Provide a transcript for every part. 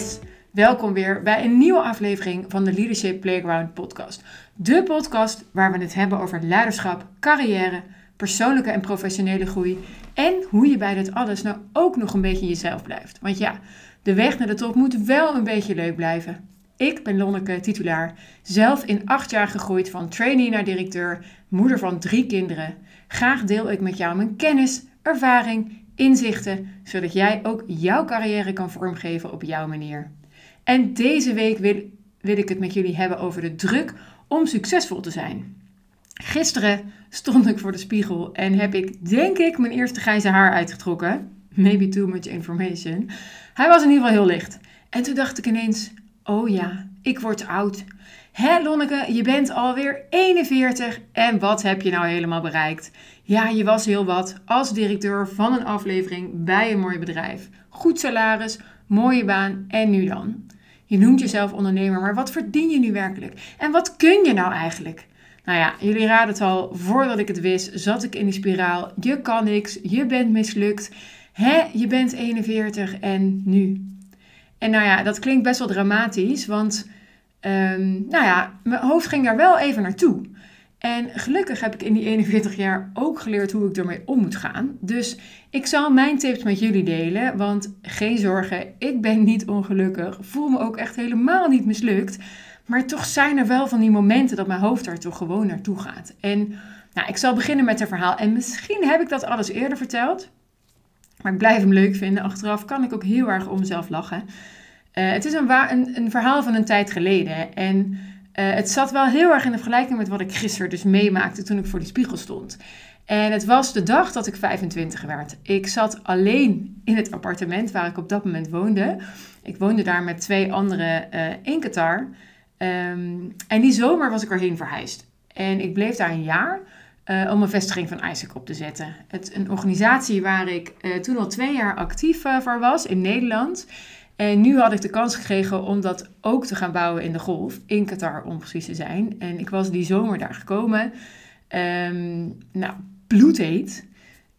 Yes, welkom weer bij een nieuwe aflevering van de Leadership Playground podcast. De podcast waar we het hebben over leiderschap, carrière, persoonlijke en professionele groei en hoe je bij dit alles nou ook nog een beetje jezelf blijft. Want ja, de weg naar de top moet wel een beetje leuk blijven. Ik ben Lonneke Titulaar, zelf in 8 jaar gegroeid van trainee naar directeur, moeder van 3 kinderen. Graag deel ik met jou mijn kennis, ervaring, inzichten, zodat jij ook jouw carrière kan vormgeven op jouw manier. En deze week wil ik het met jullie hebben over de druk om succesvol te zijn. Gisteren stond ik voor de spiegel en heb ik, denk ik, mijn eerste grijze haar uitgetrokken. Maybe too much information. Hij was in ieder geval heel licht. En toen dacht ik ineens, oh ja, ik word oud. Hé Lonneke, je bent alweer 41 en wat heb je nou helemaal bereikt? Ja, je was heel wat als directeur van een aflevering bij een mooi bedrijf. Goed salaris, mooie baan en nu dan? Je noemt jezelf ondernemer, maar wat verdien je nu werkelijk? En wat kun je nou eigenlijk? Nou ja, jullie raden het al, voordat ik het wist zat ik in die spiraal. Je kan niks, je bent mislukt. Hé, je bent 41 en nu? En nou ja, dat klinkt best wel dramatisch, want... nou ja, mijn hoofd ging daar wel even naartoe. En gelukkig heb ik in die 41 jaar ook geleerd hoe ik ermee om moet gaan. Dus ik zal mijn tips met jullie delen, want geen zorgen, ik ben niet ongelukkig. Voel me ook echt helemaal niet mislukt. Maar toch zijn er wel van die momenten dat mijn hoofd daar toch gewoon naartoe gaat. En nou, ik zal beginnen met een verhaal. En misschien heb ik dat alles eerder verteld. Maar ik blijf hem leuk vinden. Achteraf kan ik ook heel erg om mezelf lachen. Het is een verhaal van een tijd geleden en het zat wel heel erg in de vergelijking met wat ik gisteren dus meemaakte toen ik voor die spiegel stond. En het was de dag dat ik 25 werd. Ik zat alleen in het appartement waar ik op dat moment woonde. Ik woonde daar met 2 anderen in Qatar en die zomer was ik erheen verhuisd. En ik bleef daar een jaar om een vestiging van Isaac op te zetten. Een organisatie waar ik toen al 2 jaar actief voor was in Nederland. En nu had ik de kans gekregen om dat ook te gaan bouwen in de Golf, in Qatar om precies te zijn. En ik was die zomer daar gekomen. Nou, bloedheet.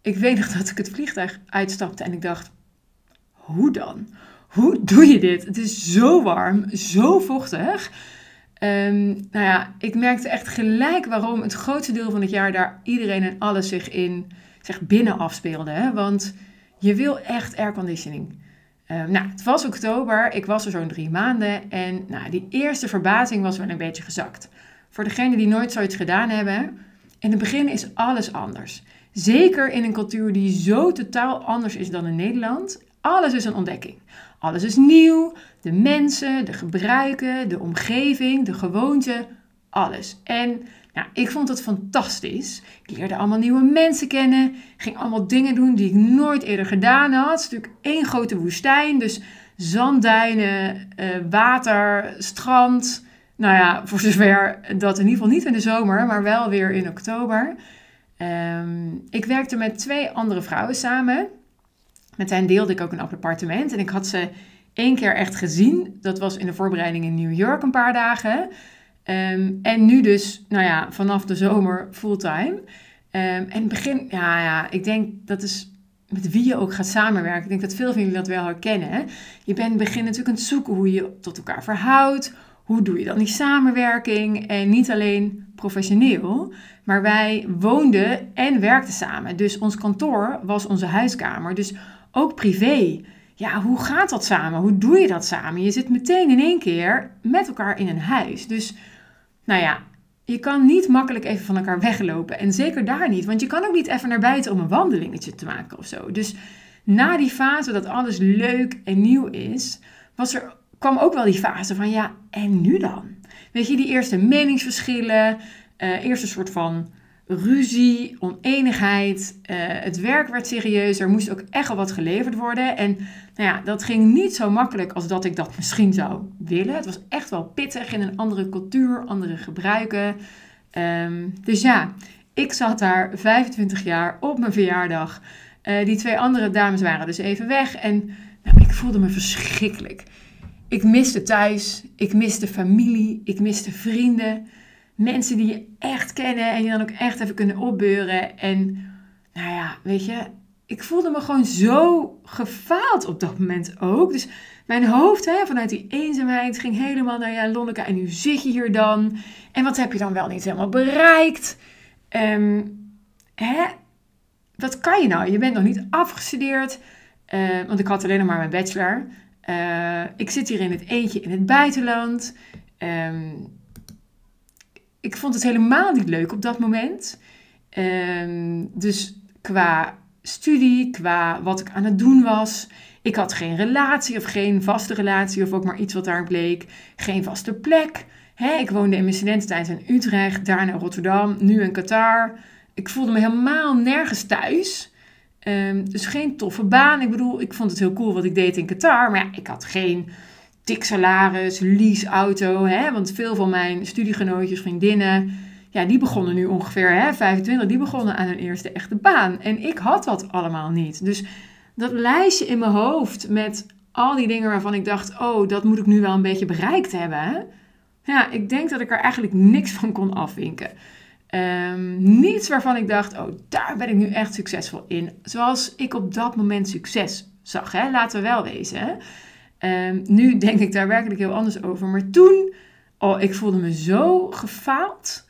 Ik weet nog dat ik het vliegtuig uitstapte en ik dacht, hoe dan? Hoe doe je dit? Het is zo warm, zo vochtig. Nou ja, ik merkte echt gelijk waarom het grootste deel van het jaar daar iedereen en alles zich binnen afspeelde. Hè? Want je wil echt airconditioning. Nou, het was oktober, ik was er zo'n 3 maanden en nou, die eerste verbazing was wel een beetje gezakt. Voor degenen die nooit zoiets gedaan hebben, in het begin is alles anders. Zeker in een cultuur die zo totaal anders is dan in Nederland, alles is een ontdekking. Alles is nieuw, de mensen, de gebruiken, de omgeving, de gewoonten, alles. En nou, ik vond het fantastisch. Ik leerde allemaal nieuwe mensen kennen. Ging allemaal dingen doen die ik nooit eerder gedaan had. Het is natuurlijk 1 grote woestijn. Dus zandduinen, water, strand. Nou ja, voor zover dat in ieder geval niet in de zomer, maar wel weer in oktober. Ik werkte met 2 andere vrouwen samen. Met hen deelde ik ook een appartement. En ik had ze 1 keer echt gezien. Dat was in de voorbereiding in New York een paar dagen. En nu dus, nou ja, vanaf de zomer fulltime. En begin, ja, ik denk dat is met wie je ook gaat samenwerken. Ik denk dat veel van jullie dat wel herkennen. Hè? Je bent begin natuurlijk aan het zoeken hoe je tot elkaar verhoudt. Hoe doe je dan die samenwerking? En niet alleen professioneel, maar wij woonden en werkten samen. Dus ons kantoor was onze huiskamer. Dus ook privé. Ja, hoe gaat dat samen? Hoe doe je dat samen? Je zit meteen in 1 keer met elkaar in een huis. Dus... nou ja, je kan niet makkelijk even van elkaar weglopen. En zeker daar niet. Want je kan ook niet even naar buiten om een wandelingetje te maken of zo. Dus na die fase dat alles leuk en nieuw is, kwam ook wel die fase van ja, en nu dan? Weet je, die eerste meningsverschillen, eerste soort van ruzie, oneenigheid. Het werk werd serieus, er moest ook echt al wat geleverd worden. En nou ja, dat ging niet zo makkelijk als dat ik dat misschien zou willen. Het was echt wel pittig in een andere cultuur, andere gebruiken. Dus ja, ik zat daar 25 jaar op mijn verjaardag. Die 2 andere dames waren dus even weg en nou, ik voelde me verschrikkelijk. Ik miste thuis, ik miste familie, ik miste vrienden. Mensen die je echt kennen en je dan ook echt even kunnen opbeuren. En nou ja, weet je, ik voelde me gewoon zo gefaald op dat moment ook. Dus mijn hoofd vanuit die eenzaamheid ging helemaal naar Lonneke. En nu zit je hier dan. En wat heb je dan wel niet helemaal bereikt? Wat kan je nou? Je bent nog niet afgestudeerd. Want ik had alleen nog maar mijn bachelor. Ik zit hier in het eentje in het buitenland. Ik vond het helemaal niet leuk op dat moment. Dus qua studie, qua wat ik aan het doen was. Ik had geen relatie of geen vaste relatie of ook maar iets wat daar bleek. Geen vaste plek. Ik woonde in mijn studententijd in Utrecht, daarna in Rotterdam, nu in Qatar. Ik voelde me helemaal nergens thuis. Dus geen toffe baan. Ik bedoel, ik vond het heel cool wat ik deed in Qatar. Maar ik had geen dik salaris, leaseauto. Want veel van mijn studiegenootjes, vriendinnen, die begonnen nu ongeveer 25. Die begonnen aan hun eerste echte baan. En ik had dat allemaal niet. Dus dat lijstje in mijn hoofd met al die dingen waarvan ik dacht, oh, dat moet ik nu wel een beetje bereikt hebben. Ik denk dat ik er eigenlijk niks van kon afwinken. Niets waarvan ik dacht, oh, daar ben ik nu echt succesvol in. Zoals ik op dat moment succes zag, laten we wel wezen. Nu denk ik daar werkelijk heel anders over. Maar toen, ik voelde me zo gefaald.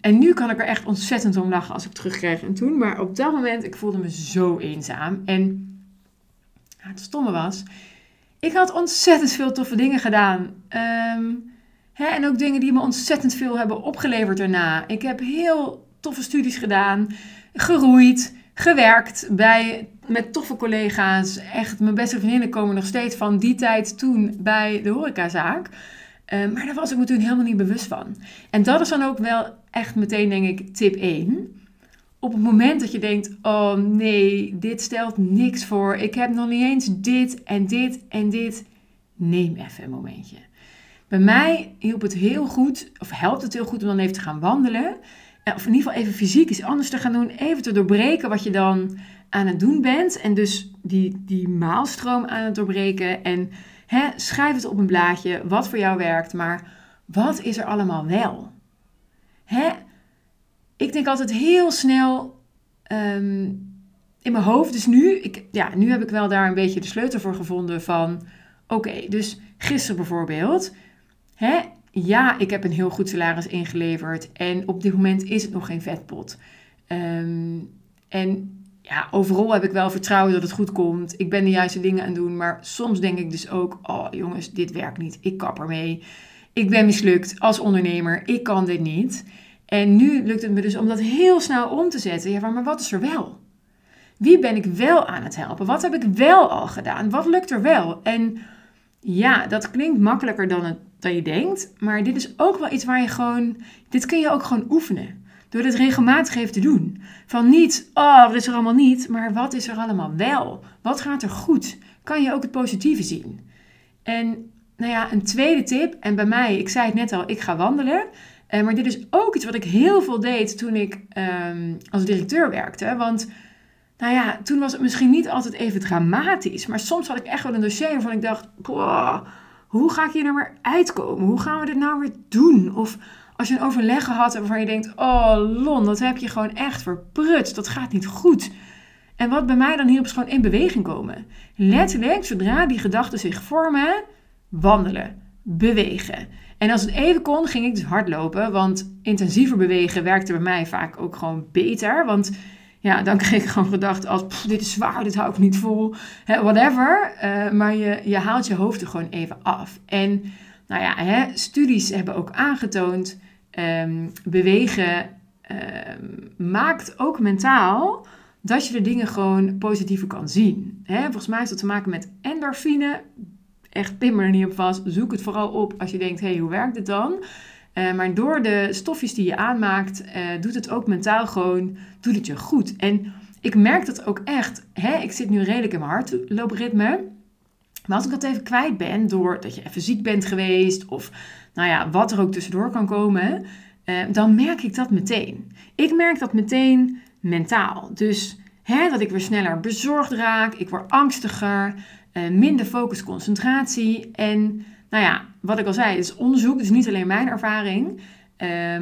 En nu kan ik er echt ontzettend om lachen als ik terugkrijg en toen. Maar op dat moment, ik voelde me zo eenzaam. En het stomme was, ik had ontzettend veel toffe dingen gedaan. En ook dingen die me ontzettend veel hebben opgeleverd daarna. Ik heb heel toffe studies gedaan, geroeid, gewerkt met toffe collega's. Echt, mijn beste vriendinnen komen nog steeds van die tijd toen bij de horecazaak. Maar daar was ik me toen helemaal niet bewust van. En dat is dan ook wel echt meteen, denk ik, tip 1. Op het moment dat je denkt, oh nee, dit stelt niks voor. Ik heb nog niet eens dit en dit en dit. Neem even een momentje. Bij mij helpt het heel goed om dan even te gaan wandelen. Of in ieder geval even fysiek iets anders te gaan doen. Even te doorbreken wat je dan aan het doen bent. En dus die maalstroom aan het doorbreken. En schrijf het op een blaadje wat voor jou werkt. Maar wat is er allemaal wel? Ik denk altijd heel snel in mijn hoofd. Dus nu heb ik wel daar een beetje de sleutel voor gevonden van, oké, dus gisteren bijvoorbeeld. Ja, ik heb een heel goed salaris ingeleverd. En op dit moment is het nog geen vetpot. En ja, overal heb ik wel vertrouwen dat het goed komt. Ik ben de juiste dingen aan het doen. Maar soms denk ik dus ook, oh jongens, dit werkt niet. Ik kap ermee. Ik ben mislukt als ondernemer. Ik kan dit niet. En nu lukt het me dus om dat heel snel om te zetten. Ja, maar wat is er wel? Wie ben ik wel aan het helpen? Wat heb ik wel al gedaan? Wat lukt er wel? En ja, dat klinkt makkelijker dan je denkt. Maar dit is ook wel iets waar je gewoon, dit kun je ook gewoon oefenen. Door dit regelmatig even te doen. Van niet, oh, wat is er allemaal niet. Maar wat is er allemaal wel? Wat gaat er goed? Kan je ook het positieve zien? En een tweede tip. En bij mij, ik zei het net al, ik ga wandelen. Maar dit is ook iets wat ik heel veel deed toen ik als directeur werkte. Want toen was het misschien niet altijd even dramatisch. Maar soms had ik echt wel een dossier waarvan ik dacht, hoe ga ik hier nou weer uitkomen? Hoe gaan we dit nou weer doen? Of als je een overleg had waarvan je denkt, oh Lon, dat heb je gewoon echt verprutst. Dat gaat niet goed. En wat bij mij dan hierop is gewoon in beweging komen. Letterlijk, zodra die gedachten zich vormen, wandelen, bewegen. En als het even kon, ging ik dus hardlopen. Want intensiever bewegen werkte bij mij vaak ook gewoon beter. Want dan kreeg ik gewoon gedachten als, dit is zwaar, dit hou ik niet vol, whatever. Maar je haalt je hoofd er gewoon even af. En studies hebben ook aangetoond, bewegen maakt ook mentaal dat je de dingen gewoon positiever kan zien. Volgens mij heeft dat te maken met endorfine. Echt, pin me er niet op vast. Zoek het vooral op als je denkt, hoe werkt dit dan? Maar door de stofjes die je aanmaakt, doet het ook mentaal gewoon, doet het je goed. En ik merk dat ook echt. Ik zit nu redelijk in mijn hardloopritme. Maar als ik dat even kwijt ben, doordat je even ziek bent geweest, of wat er ook tussendoor kan komen, dan merk ik dat meteen. Ik merk dat meteen mentaal. Dus dat ik weer sneller bezorgd raak, ik word angstiger, minder focus, concentratie. En wat ik al zei, het is onderzoek, dus niet alleen mijn ervaring.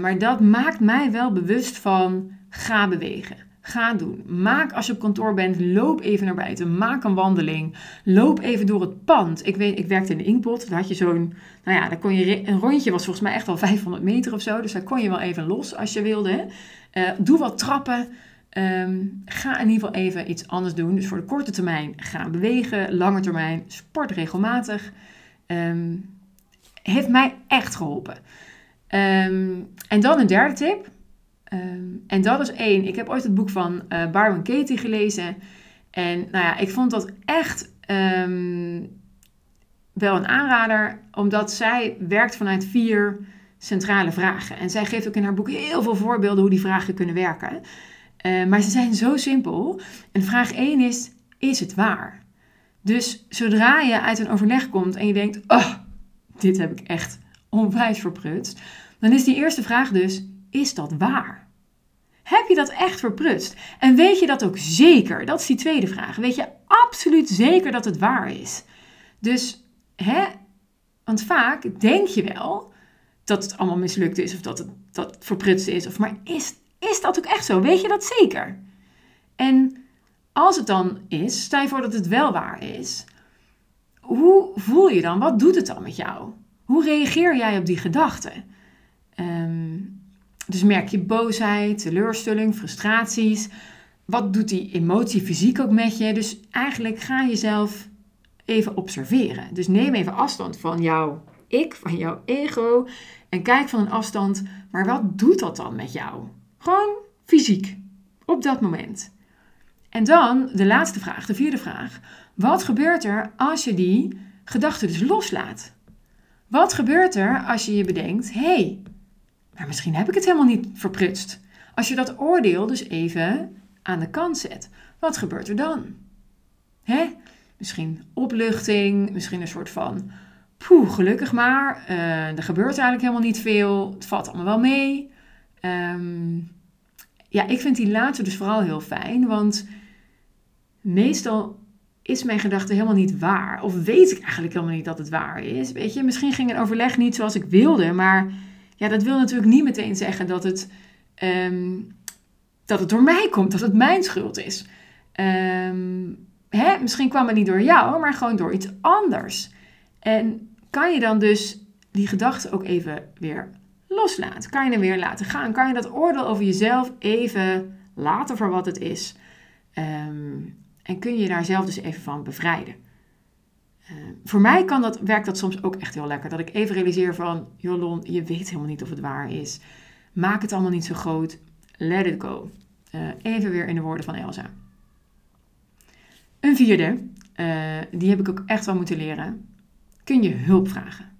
Maar dat maakt mij wel bewust van, ga bewegen. Ga doen. Maak als je op kantoor bent, loop even naar buiten. Maak een wandeling. Loop even door het pand. Ik werkte in de Inkpot. Daar had je zo'n, daar kon je een rondje was volgens mij echt al 500 meter of zo. Dus daar kon je wel even los als je wilde. Doe wat trappen. Ga in ieder geval even iets anders doen. Dus voor de korte termijn ga bewegen. Lange termijn sport regelmatig. Heeft mij echt geholpen. En dan een derde tip. En dat is één. Ik heb ooit het boek van Byron Katie gelezen. En ik vond dat echt wel een aanrader. Omdat zij werkt vanuit 4 centrale vragen. En zij geeft ook in haar boek heel veel voorbeelden hoe die vragen kunnen werken. Maar ze zijn zo simpel. En vraag 1 is, is het waar? Dus zodra je uit een overleg komt en je denkt, oh, dit heb ik echt onwijs verprutst. Dan is die eerste vraag dus, is dat waar? Heb je dat echt verprutst? En weet je dat ook zeker? Dat is die tweede vraag. Weet je absoluut zeker dat het waar is? Dus, want vaak denk je wel dat het allemaal mislukt is of dat het dat verprutst is. Maar is dat ook echt zo? Weet je dat zeker? En als het dan is, stel je voor dat het wel waar is. Hoe voel je dan? Wat doet het dan met jou? Hoe reageer jij op die gedachten? Dus merk je boosheid, teleurstelling, frustraties. Wat doet die emotie fysiek ook met je? Dus eigenlijk ga jezelf even observeren. Dus neem even afstand van jouw ik, van jouw ego. En kijk van een afstand, maar wat doet dat dan met jou? Gewoon fysiek, op dat moment. En dan de laatste vraag, de vierde vraag. Wat gebeurt er als je die gedachte dus loslaat? Wat gebeurt er als je je bedenkt, hey, maar misschien heb ik het helemaal niet verprutst. Als je dat oordeel dus even aan de kant zet. Wat gebeurt er dan? Misschien opluchting. Misschien een soort van, poeh, gelukkig maar. Er gebeurt eigenlijk helemaal niet veel. Het valt allemaal wel mee. Ik vind die laatste dus vooral heel fijn. Want meestal is mijn gedachte helemaal niet waar. Of weet ik eigenlijk helemaal niet dat het waar is. Weet je, misschien ging een overleg niet zoals ik wilde, maar... Ja, dat wil natuurlijk niet meteen zeggen dat het door mij komt, dat het mijn schuld is. Misschien kwam het niet door jou, maar gewoon door iets anders. En kan je dan dus die gedachte ook even weer loslaten? Kan je hem weer laten gaan? Kan je dat oordeel over jezelf even laten voor wat het is? En kun je daar zelf dus even van bevrijden? Voor mij werkt dat soms ook echt heel lekker. Dat ik even realiseer van, joh Lon, je weet helemaal niet of het waar is. Maak het allemaal niet zo groot. Let it go. Even weer in de woorden van Elsa. Een vierde, die heb ik ook echt wel moeten leren. Kun je hulp vragen.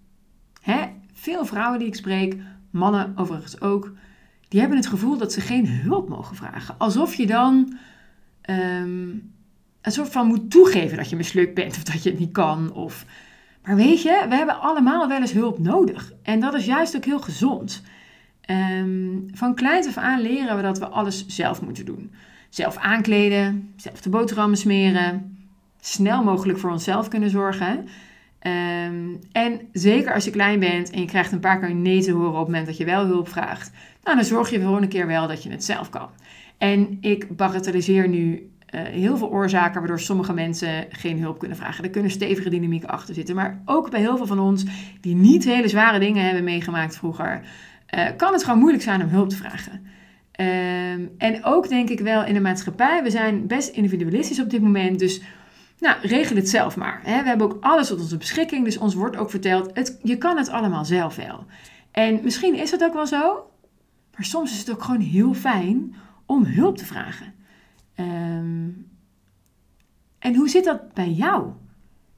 Veel vrouwen die ik spreek, mannen overigens ook, die hebben het gevoel dat ze geen hulp mogen vragen. Alsof je dan... een soort van moet toegeven dat je mislukt bent of dat je het niet kan. Maar weet je, we hebben allemaal wel eens hulp nodig. En dat is juist ook heel gezond. Van kleins af aan leren we dat we alles zelf moeten doen. Zelf aankleden, zelf de boterhammen smeren. Snel mogelijk voor onszelf kunnen zorgen. En zeker als je klein bent en je krijgt een paar keer nee te horen op het moment dat je wel hulp vraagt. Dan zorg je gewoon een keer wel dat je het zelf kan. En ik bagatelliseer nu... heel veel oorzaken waardoor sommige mensen geen hulp kunnen vragen. Er kunnen stevige dynamieken achter zitten. Maar ook bij heel veel van ons die niet hele zware dingen hebben meegemaakt vroeger... kan het gewoon moeilijk zijn om hulp te vragen. En ook denk ik wel in de maatschappij... we zijn best individualistisch op dit moment. Dus regel het zelf maar. We hebben ook alles tot onze beschikking. Dus ons wordt ook verteld, je kan het allemaal zelf wel. En misschien is dat ook wel zo. Maar soms is het ook gewoon heel fijn om hulp te vragen. En hoe zit dat bij jou?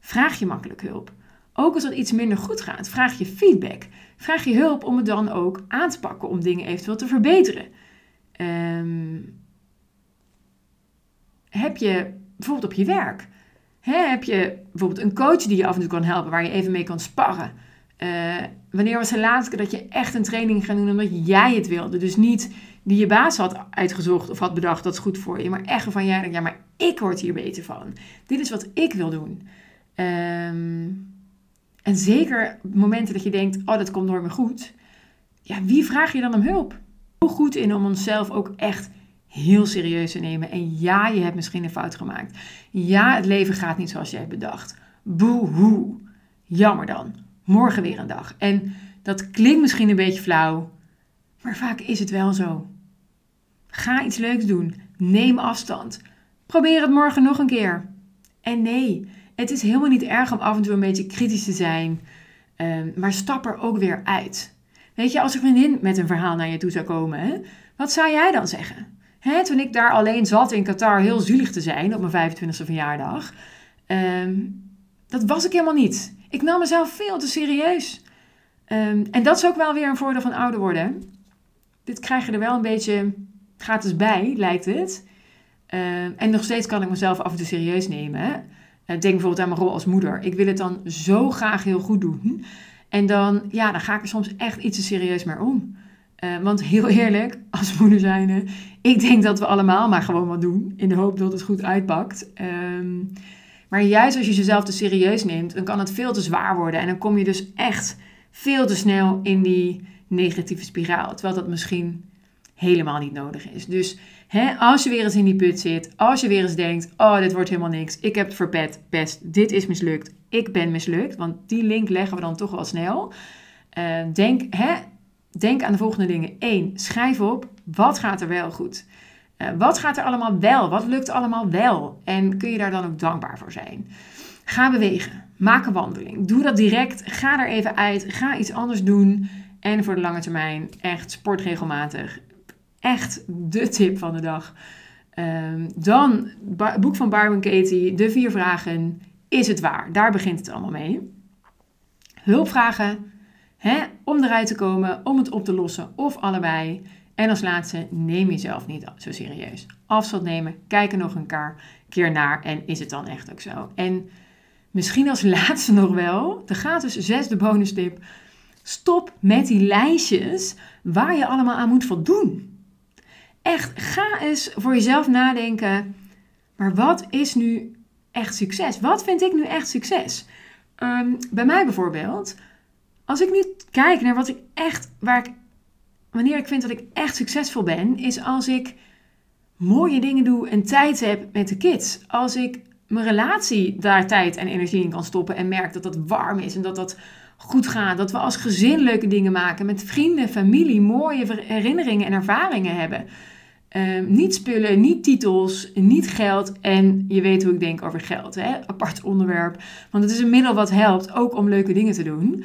Vraag je makkelijk hulp. Ook als het iets minder goed gaat, vraag je feedback. Vraag je hulp om het dan ook aan te pakken, om dingen eventueel te verbeteren. Heb je bijvoorbeeld op je werk, heb je bijvoorbeeld een coach die je af en toe kan helpen, waar je even mee kan sparren? Wanneer was de laatste keer dat je echt een training ging doen omdat jij het wilde? Dus niet die je baas had uitgezocht of had bedacht dat is goed voor je. Maar echt van jij denkt, ja, maar ik word hier beter van. Dit is wat ik wil doen. En zeker momenten dat je denkt, oh, dat komt nooit meer goed. Ja, wie vraag je dan om hulp? Hoe goed in om onszelf ook echt heel serieus te nemen. En ja, je hebt misschien een fout gemaakt. Ja, het leven gaat niet zoals je hebt bedacht. Boehoe. Jammer dan. Morgen weer een dag. En dat klinkt misschien een beetje flauw, maar vaak is het wel zo. Ga iets leuks doen. Neem afstand. Probeer het morgen nog een keer. En nee, het is helemaal niet erg om af en toe een beetje kritisch te zijn. Maar stap er ook weer uit. Weet je, als een vriendin met een verhaal naar je toe zou komen, hè, wat zou jij dan zeggen? Hè, toen ik daar alleen zat in Qatar heel zielig te zijn op mijn 25e verjaardag. Dat was ik helemaal niet. Ik nam mezelf veel te serieus. En dat is ook wel weer een voordeel van ouder worden. Dit krijg je er wel een beetje gratis bij, lijkt het. En nog steeds kan ik mezelf af en toe serieus nemen. Denk bijvoorbeeld aan mijn rol als moeder. Ik wil het dan zo graag heel goed doen. En dan ga ik er soms echt iets te serieus mee om. Want heel eerlijk, als moeder zijnde, ik denk dat we allemaal maar gewoon wat doen. In de hoop dat het goed uitpakt. Maar juist als je jezelf te serieus neemt, dan kan het veel te zwaar worden. En dan kom je dus echt veel te snel in die negatieve spiraal. Terwijl dat misschien helemaal niet nodig is. Dus als je weer eens in die put zit, als je weer eens denkt, oh, dit wordt helemaal niks, ik heb het verpest, dit is mislukt, ik ben mislukt, want die link leggen we dan toch wel snel. Denk aan de volgende dingen. 1. Schrijf op, wat gaat er wel goed? Wat gaat er allemaal wel? Wat lukt allemaal wel? En kun je daar dan ook dankbaar voor zijn? Ga bewegen. Maak een wandeling. Doe dat direct. Ga er even uit. Ga iets anders doen. En voor de lange termijn echt sport regelmatig. Echt de tip van de dag. Dan het boek van Byron Katie. De 4 vragen. Is het waar? Daar begint het allemaal mee. Hulpvragen. Om eruit te komen. Om het op te lossen. Of allebei. En als laatste, neem jezelf niet zo serieus. Afstand nemen, kijk er nog een keer naar en is het dan echt ook zo. En misschien als laatste nog wel, de gratis 6e bonus tip. Stop met die lijstjes waar je allemaal aan moet voldoen. Echt, ga eens voor jezelf nadenken. Maar wat is nu echt succes? Wat vind ik nu echt succes? Bij mij bijvoorbeeld, als ik nu kijk naar wat ik echt, wanneer ik vind dat ik echt succesvol ben, is als ik mooie dingen doe en tijd heb met de kids. Als ik mijn relatie daar tijd en energie in kan stoppen en merk dat dat warm is en dat dat goed gaat. Dat we als gezin leuke dingen maken met vrienden, familie, mooie herinneringen en ervaringen hebben. Niet spullen, niet titels, niet geld. En je weet hoe ik denk over geld. Apart onderwerp. Want het is een middel wat helpt, ook om leuke dingen te doen.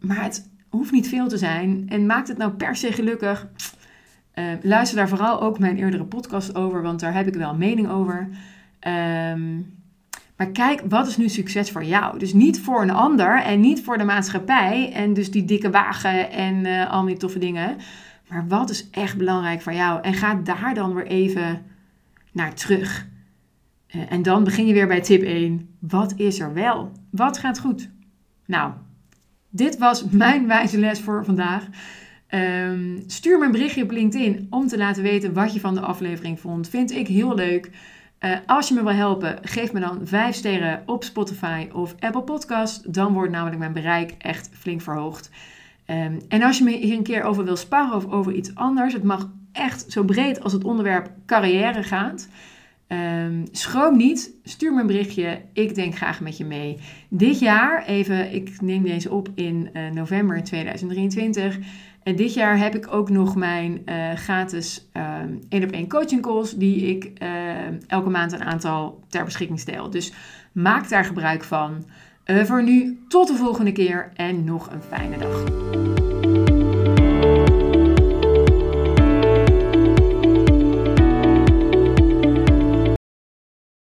Maar het hoeft niet veel te zijn. En maakt het nou per se gelukkig? Luister daar vooral ook mijn eerdere podcast over. Want daar heb ik wel een mening over. Maar kijk, wat is nu succes voor jou? Dus niet voor een ander. En niet voor de maatschappij. En dus die dikke wagen en al die toffe dingen. Maar wat is echt belangrijk voor jou? En ga daar dan weer even naar terug. En dan begin je weer bij tip 1. Wat is er wel? Wat gaat goed? Nou, dit was mijn wijze les voor vandaag. Stuur me een berichtje op LinkedIn om te laten weten wat je van de aflevering vond. Vind ik heel leuk. Als je me wil helpen, geef me dan 5 sterren op Spotify of Apple Podcast. Dan wordt namelijk mijn bereik echt flink verhoogd. En als je me hier een keer over wil sparren of over iets anders. Het mag echt zo breed als het onderwerp carrière gaat. Schroom niet, stuur me een berichtje, ik denk graag met je mee. Dit jaar, ik neem deze op in november 2023. En dit jaar heb ik ook nog mijn gratis 1-op-1 coaching calls, die ik elke maand een aantal ter beschikking stel. Dus maak daar gebruik van. Voor nu, tot de volgende keer en nog een fijne dag.